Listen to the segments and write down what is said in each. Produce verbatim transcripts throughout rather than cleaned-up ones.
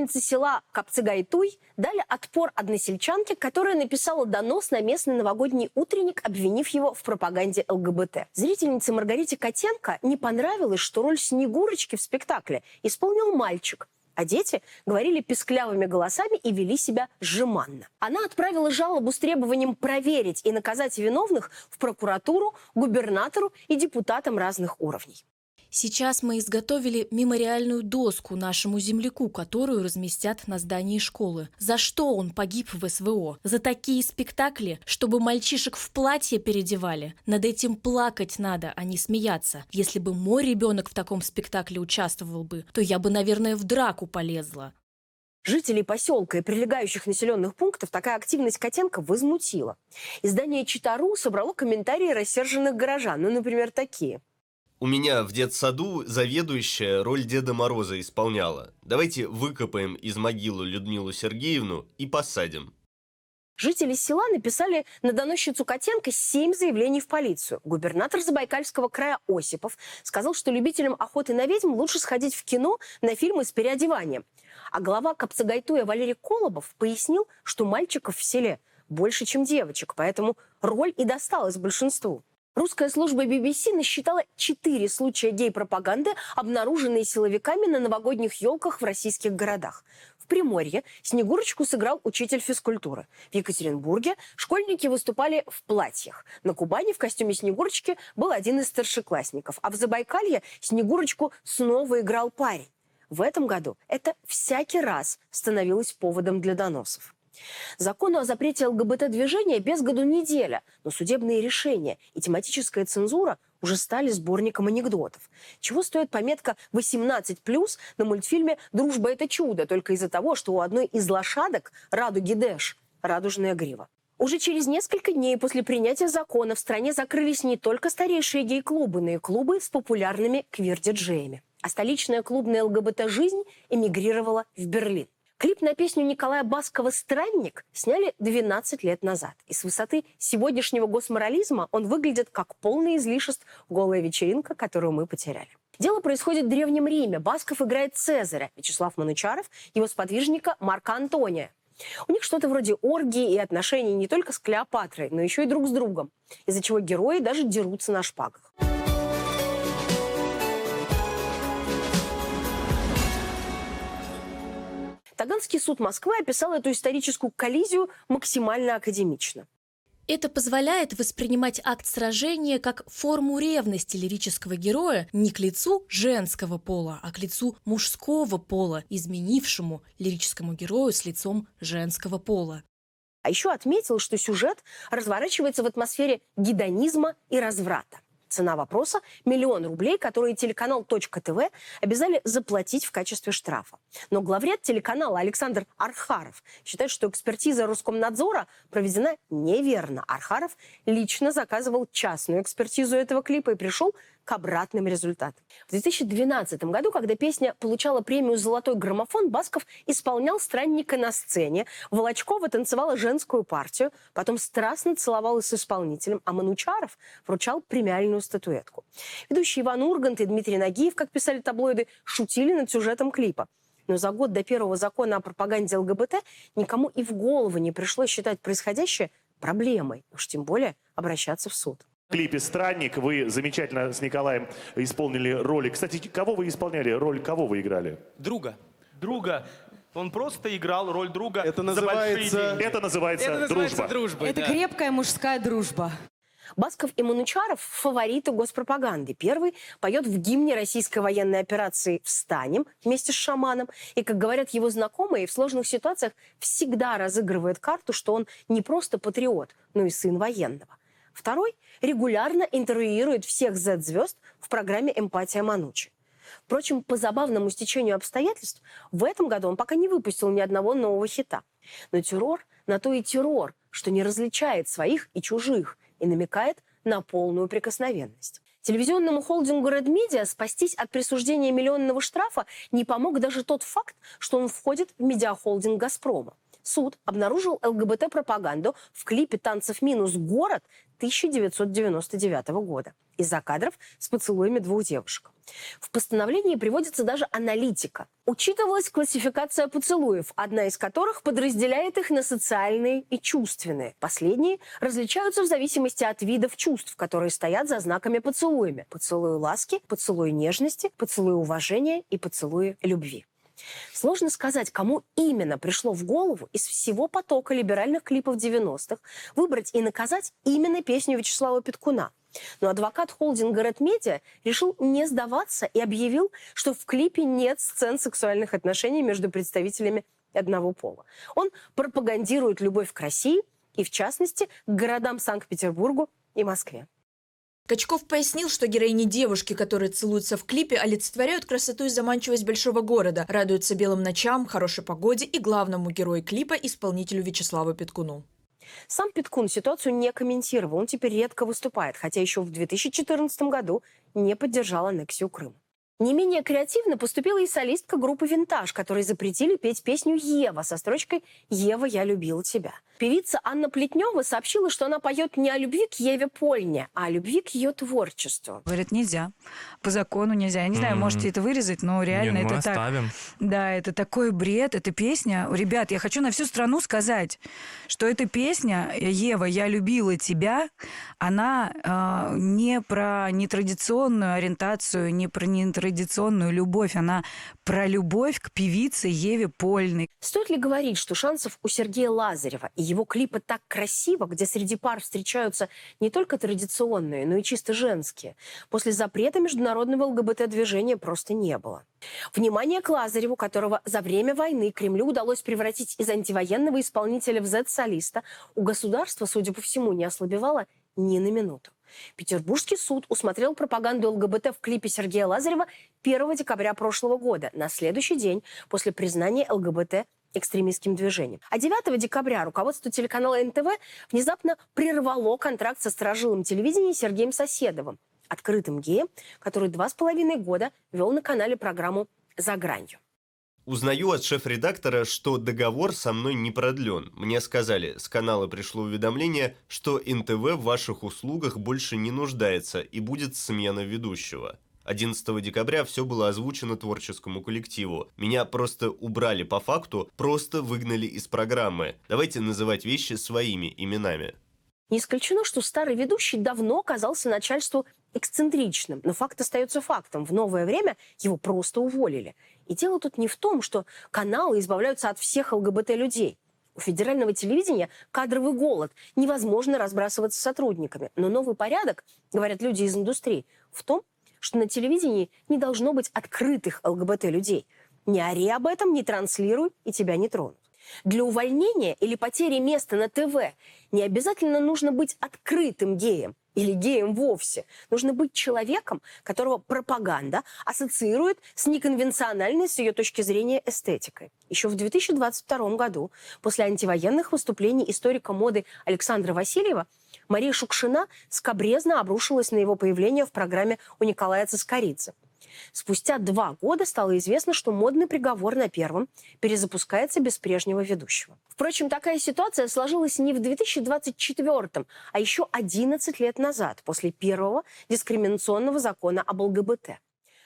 жительницы села Капцыгайтуй дали отпор односельчанке, которая написала донос на местный новогодний утренник, обвинив его в пропаганде ЛГБТ. Зрительнице Маргарите Котенко не понравилось, что роль Снегурочки в спектакле исполнил мальчик, а дети говорили писклявыми голосами и вели себя жеманно. Она отправила жалобу с требованием проверить и наказать виновных в прокуратуру, губернатору и депутатам разных уровней. Сейчас мы изготовили мемориальную доску нашему земляку, которую разместят на здании школы. За что он погиб в СВО? За такие спектакли, чтобы мальчишек в платье переодевали? Над этим плакать надо, а не смеяться. Если бы мой ребенок в таком спектакле участвовал бы, то я бы, наверное, в драку полезла. Жителей поселка и прилегающих населенных пунктов такая активность Котенко возмутила. Издание «Читару» собрало комментарии рассерженных горожан, ну, например, такие. У меня в детсаду заведующая роль Деда Мороза исполняла. Давайте выкопаем из могилы Людмилу Сергеевну и посадим. Жители села написали на доносчицу Котенко семь заявлений в полицию. Губернатор Забайкальского края Осипов сказал, что любителям охоты на ведьм лучше сходить в кино на фильмы с переодеванием. А глава Капцыгайтуя Валерий Колобов пояснил, что мальчиков в селе больше, чем девочек, поэтому роль и досталась большинству. Русская служба би би си насчитала четыре случая гей-пропаганды, обнаруженные силовиками на новогодних елках в российских городах. В Приморье Снегурочку сыграл учитель физкультуры. В Екатеринбурге школьники выступали в платьях. На Кубани в костюме Снегурочки был один из старшеклассников. А в Забайкалье Снегурочку снова играл парень. В этом году это всякий раз становилось поводом для доносов. Закону о запрете ЛГБТ-движения без году неделя, но судебные решения и тематическая цензура уже стали сборником анекдотов. Чего стоит пометка восемнадцать плюс на мультфильме «Дружба – это чудо» только из-за того, что у одной из лошадок Радуги Дэш радужная грива. Уже через несколько дней после принятия закона в стране закрылись не только старейшие гей-клубы, но и клубы с популярными квир-диджеями. А столичная клубная ЛГБТ-жизнь эмигрировала в Берлин. Клип на песню Николая Баскова «Странник» сняли двенадцать лет назад. И с высоты сегодняшнего госморализма он выглядит как полное излишеств «Голая вечеринка», которую мы потеряли. Дело происходит в Древнем Риме. Басков играет Цезаря, Вячеслав Манучаров, его сподвижника Марка Антония. У них что-то вроде оргии и отношений не только с Клеопатрой, но еще и друг с другом, из-за чего герои даже дерутся на шпагах. Таганский суд Москвы описал эту историческую коллизию максимально академично. Это позволяет воспринимать акт сражения как форму ревности лирического героя не к лицу женского пола, а к лицу мужского пола, изменившему лирическому герою с лицом женского пола. А еще отметил, что сюжет разворачивается в атмосфере гедонизма и разврата. Цена вопроса – миллион рублей, которые телеканал «Точка ТВ» обязали заплатить в качестве штрафа. Но главред телеканала Александр Архаров считает, что экспертиза Роскомнадзора проведена неверно. Архаров лично заказывал частную экспертизу этого клипа и пришел к обратным результатам. В две тысячи двенадцатом году, когда песня получала премию «Золотой граммофон», Басков исполнял странника на сцене, Волочкова танцевала женскую партию, потом страстно целовалась с исполнителем, а Манучаров вручал премиальную статуэтку. Ведущие Иван Ургант и Дмитрий Нагиев, как писали таблоиды, шутили над сюжетом клипа. Но за год до первого закона о пропаганде ЛГБТ никому и в голову не пришло считать происходящее проблемой, уж тем более обращаться в суд. В клипе «Странник» вы замечательно с Николаем исполнили роли. Кстати, кого вы исполняли? Роль кого вы играли? Друга. Друга. Он просто играл роль друга. Это называется, Это называется, Это называется дружба. дружба. Это да. Крепкая мужская дружба. Басков и Манучаров – фавориты госпропаганды. Первый поет в гимне российской военной операции «Встанем» вместе с шаманом. И, как говорят его знакомые, в сложных ситуациях всегда разыгрывает карту, что он не просто патриот, но и сын военного. Второй регулярно интервьюирует всех зет-звезд в программе «Эмпатия Манучи». Впрочем, по забавному стечению обстоятельств, в этом году он пока не выпустил ни одного нового хита. Но террор на то и террор, что не различает своих и чужих и намекает на полную прикосновенность. Телевизионному холдингу Red Media спастись от присуждения миллионного штрафа не помог даже тот факт, что он входит в медиахолдинг «Газпрома». суд обнаружил ЛГБТ-пропаганду в клипе «Танцев минус город» тысяча девятьсот девяносто девятого года из-за кадров с поцелуями двух девушек. В постановлении приводится даже аналитика. Учитывалась классификация поцелуев, одна из которых подразделяет их на социальные и чувственные. Последние различаются в зависимости от видов чувств, которые стоят за знаками поцелуями. Поцелуи ласки, поцелуи нежности, поцелуи уважения и поцелуи любви. Сложно сказать, кому именно пришло в голову из всего потока либеральных клипов девяностых выбрать и наказать именно песню Вячеслава Петкуна. Но адвокат холдинга Red Media решил не сдаваться и объявил, что в клипе нет сцен сексуальных отношений между представителями одного пола. Он пропагандирует любовь к России и, в частности, к городам Санкт-Петербургу и Москве. Качков пояснил, что героини девушки, которые целуются в клипе, олицетворяют красоту и заманчивость большого города, радуются белым ночам, хорошей погоде и главному герою клипа, исполнителю Вячеславу Петкуну. Сам Петкун ситуацию не комментировал, он теперь редко выступает, хотя еще в две тысячи четырнадцатом году не поддержал аннексию Крыма. Не менее креативно поступила и солистка группы «Винтаж», которой запретили петь песню «Ева» со строчкой «Ева, я любила тебя». Певица Анна Плетнева сообщила, что она поет не о любви к Еве Польне, а о любви к ее творчеству. Говорят, нельзя. По закону нельзя. Я не знаю, mm-hmm. можете это вырезать, но реально не, это мы так... Оставим. Да, это такой бред, эта песня. Ребят, я хочу на всю страну сказать, что эта песня «Ева, я любила тебя», она э, не про нетрадиционную ориентацию, не про нетрадиционную традиционную любовь, она про любовь к певице Еве Польной. Стоит ли говорить, что шансов у Сергея Лазарева и его клипа «Так красиво», где среди пар встречаются не только традиционные, но и чисто женские, после запрета международного ЛГБТ-движения просто не было. Внимание к Лазареву, которого за время войны Кремлю удалось превратить из антивоенного исполнителя в зет-солиста, у государства, судя по всему, не ослабевало ни на минуту. Петербургский суд усмотрел пропаганду ЛГБТ в клипе Сергея Лазарева первого декабря прошлого года, на следующий день после признания ЛГБТ экстремистским движением. А девятого декабря руководство телеканала эн тэ вэ внезапно прервало контракт со стражилом телевидения Сергеем Соседовым, открытым геем, который два с половиной года вел на канале программу «За гранью». Узнаю от шеф-редактора, что договор со мной не продлен. Мне сказали, с канала пришло уведомление, что эн тэ вэ в ваших услугах больше не нуждается и будет смена ведущего. одиннадцатого декабря все было озвучено творческому коллективу. Меня просто убрали по факту, просто выгнали из программы. Давайте называть вещи своими именами. Не исключено, что старый ведущий давно казался начальству эксцентричным, но факт остается фактом. В новое время его просто уволили. И дело тут не в том, что каналы избавляются от всех ЛГБТ-людей. У федерального телевидения кадровый голод, невозможно разбрасываться сотрудниками. Но новый порядок, говорят люди из индустрии, в том, что на телевидении не должно быть открытых ЛГБТ-людей. Не ори об этом, не транслируй, и тебя не тронут. Для увольнения или потери места на ТВ не обязательно нужно быть открытым геем или геем вовсе. Нужно быть человеком, которого пропаганда ассоциирует с неконвенциональной, с ее точки зрения, эстетикой. Еще в две тысячи двадцать втором году, после антивоенных выступлений историка моды Александра Васильева, Мария Шукшина скабрезно обрушилась на его появление в программе у Николая Цискоридзе. Спустя два года стало известно, что модный приговор на Первом перезапускается без прежнего ведущего. Впрочем, такая ситуация сложилась не в две тысячи двадцать четвёртом, а еще одиннадцать лет назад, после первого дискриминационного закона об ЛГБТ.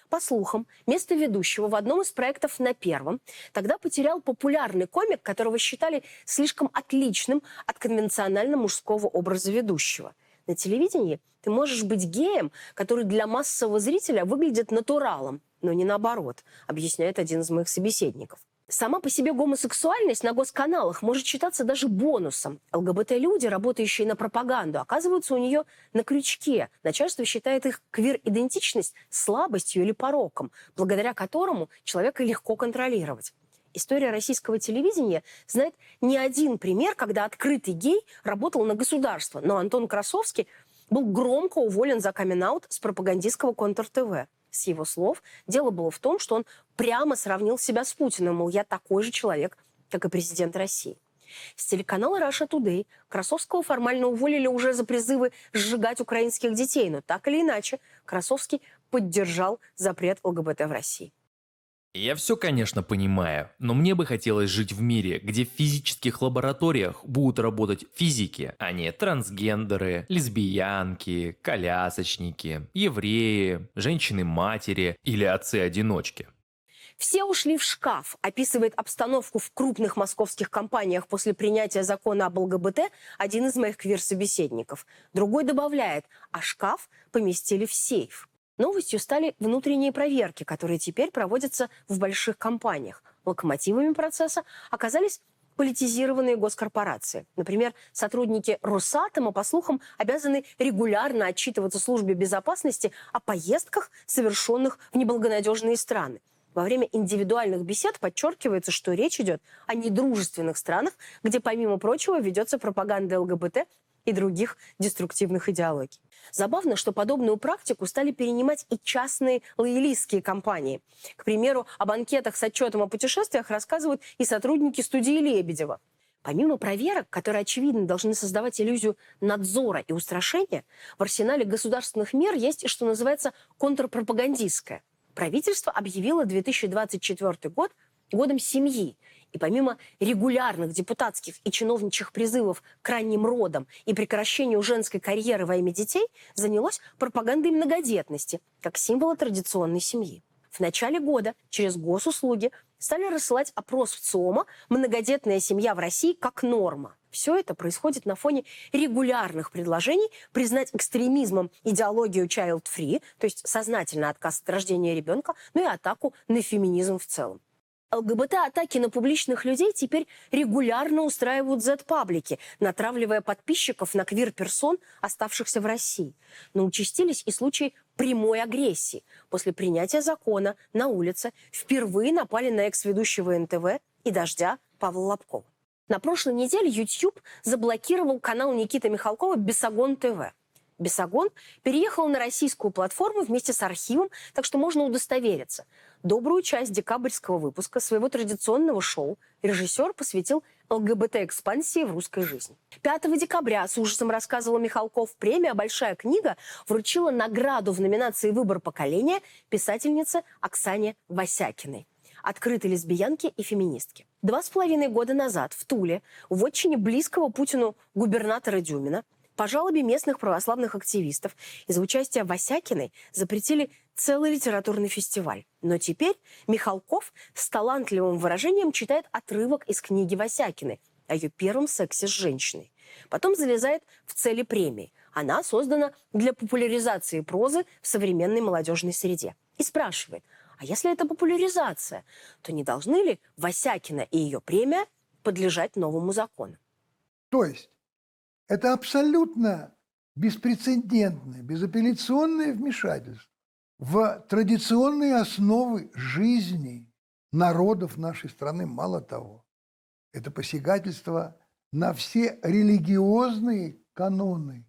По слухам, место ведущего в одном из проектов на Первом тогда потерял популярный комик, которого считали слишком отличным от конвенционально мужского образа ведущего. На телевидении ты можешь быть геем, который для массового зрителя выглядит натуралом, но не наоборот, объясняет один из моих собеседников. Сама по себе гомосексуальность на госканалах может считаться даже бонусом. ЛГБТ-люди, работающие на пропаганду, оказываются у нее на крючке. Начальство считает их квир-идентичность слабостью или пороком, благодаря которому человека легко контролировать. История российского телевидения знает не один пример, когда открытый гей работал на государство, но Антон Красовский был громко уволен за камин-аут с пропагандистского Контр-ТВ. С его слов, дело было в том, что он прямо сравнил себя с Путиным, мол, я такой же человек, как и президент России. С телеканала Russia Today Красовского формально уволили уже за призывы сжигать украинских детей, но так или иначе Красовский поддержал запрет ЛГБТ в России. Я все, конечно, понимаю, но мне бы хотелось жить в мире, где в физических лабораториях будут работать физики, а не трансгендеры, лесбиянки, колясочники, евреи, женщины-матери или отцы-одиночки. «Все ушли в шкаф» описывает обстановку в крупных московских компаниях после принятия закона об ЛГБТ один из моих квир-собеседников. Другой добавляет, а шкаф поместили в сейф. Новостью стали внутренние проверки, которые теперь проводятся в больших компаниях. Локомотивами процесса оказались политизированные госкорпорации. Например, сотрудники Росатома, по слухам, обязаны регулярно отчитываться службе безопасности о поездках, совершенных в неблагонадежные страны. Во время индивидуальных бесед подчеркивается, что речь идет о недружественных странах, где, помимо прочего, ведется пропаганда ЛГБТ и других деструктивных идеологий. Забавно, что подобную практику стали перенимать и частные лоялистские компании. К примеру, о банкетах с отчетом о путешествиях рассказывают и сотрудники студии Лебедева. Помимо проверок, которые, очевидно, должны создавать иллюзию надзора и устрашения, в арсенале государственных мер есть, что называется, контрпропагандистское. Правительство объявило две тысячи двадцать четвёртый год годом семьи. И помимо регулярных депутатских и чиновничьих призывов к ранним родам и прекращению женской карьеры во имя детей, занялось пропагандой многодетности как символа традиционной семьи. В начале года через госуслуги стали рассылать опрос в ЦИОМа «Многодетная семья в России как норма». Все это происходит на фоне регулярных предложений признать экстремизмом идеологию child-free, то есть сознательный отказ от рождения ребенка, ну и атаку на феминизм в целом. ЛГБТ-атаки на публичных людей теперь регулярно устраивают зет-паблики, натравливая подписчиков на квир-персон, оставшихся в России. Но участились и случаи прямой агрессии. После принятия закона на улице впервые напали на экс-ведущего эн тэ вэ и «Дождя» Павла Лобкова. На прошлой неделе YouTube заблокировал канал Никиты Михалкова «Бесогон тэ вэ». «Бесогон» переехал на российскую платформу вместе с архивом, так что можно удостовериться. Добрую часть декабрьского выпуска своего традиционного шоу режиссер посвятил ЛГБТ-экспансии в русской жизни. пятого декабря, с ужасом рассказывал Михалков, премия «Большая книга» вручила награду в номинации «Выбор поколения» писательнице Оксане Васякиной, открытой лесбиянке и феминистке. Два с половиной года назад в Туле, в отчине близкого Путину губернатора Дюмина, по жалобе местных православных активистов из-за участия Васякиной запретили целый литературный фестиваль. Но теперь Михалков с талантливым выражением читает отрывок из книги Васякиной о ее первом сексе с женщиной. Потом залезает в цели премии. Она создана для популяризации прозы в современной молодежной среде. И спрашивает, а если это популяризация, то не должны ли Васякина и ее премия подлежать новому закону? То есть это абсолютно беспрецедентное, безапелляционное вмешательство в традиционные основы жизни народов нашей страны. Мало того, это посягательство на все религиозные каноны.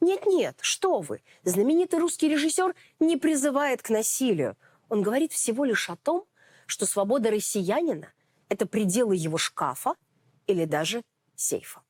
Нет-нет, что вы! Знаменитый русский режиссер не призывает к насилию. Он говорит всего лишь о том, что свобода россиянина – это пределы его шкафа или даже сейфа.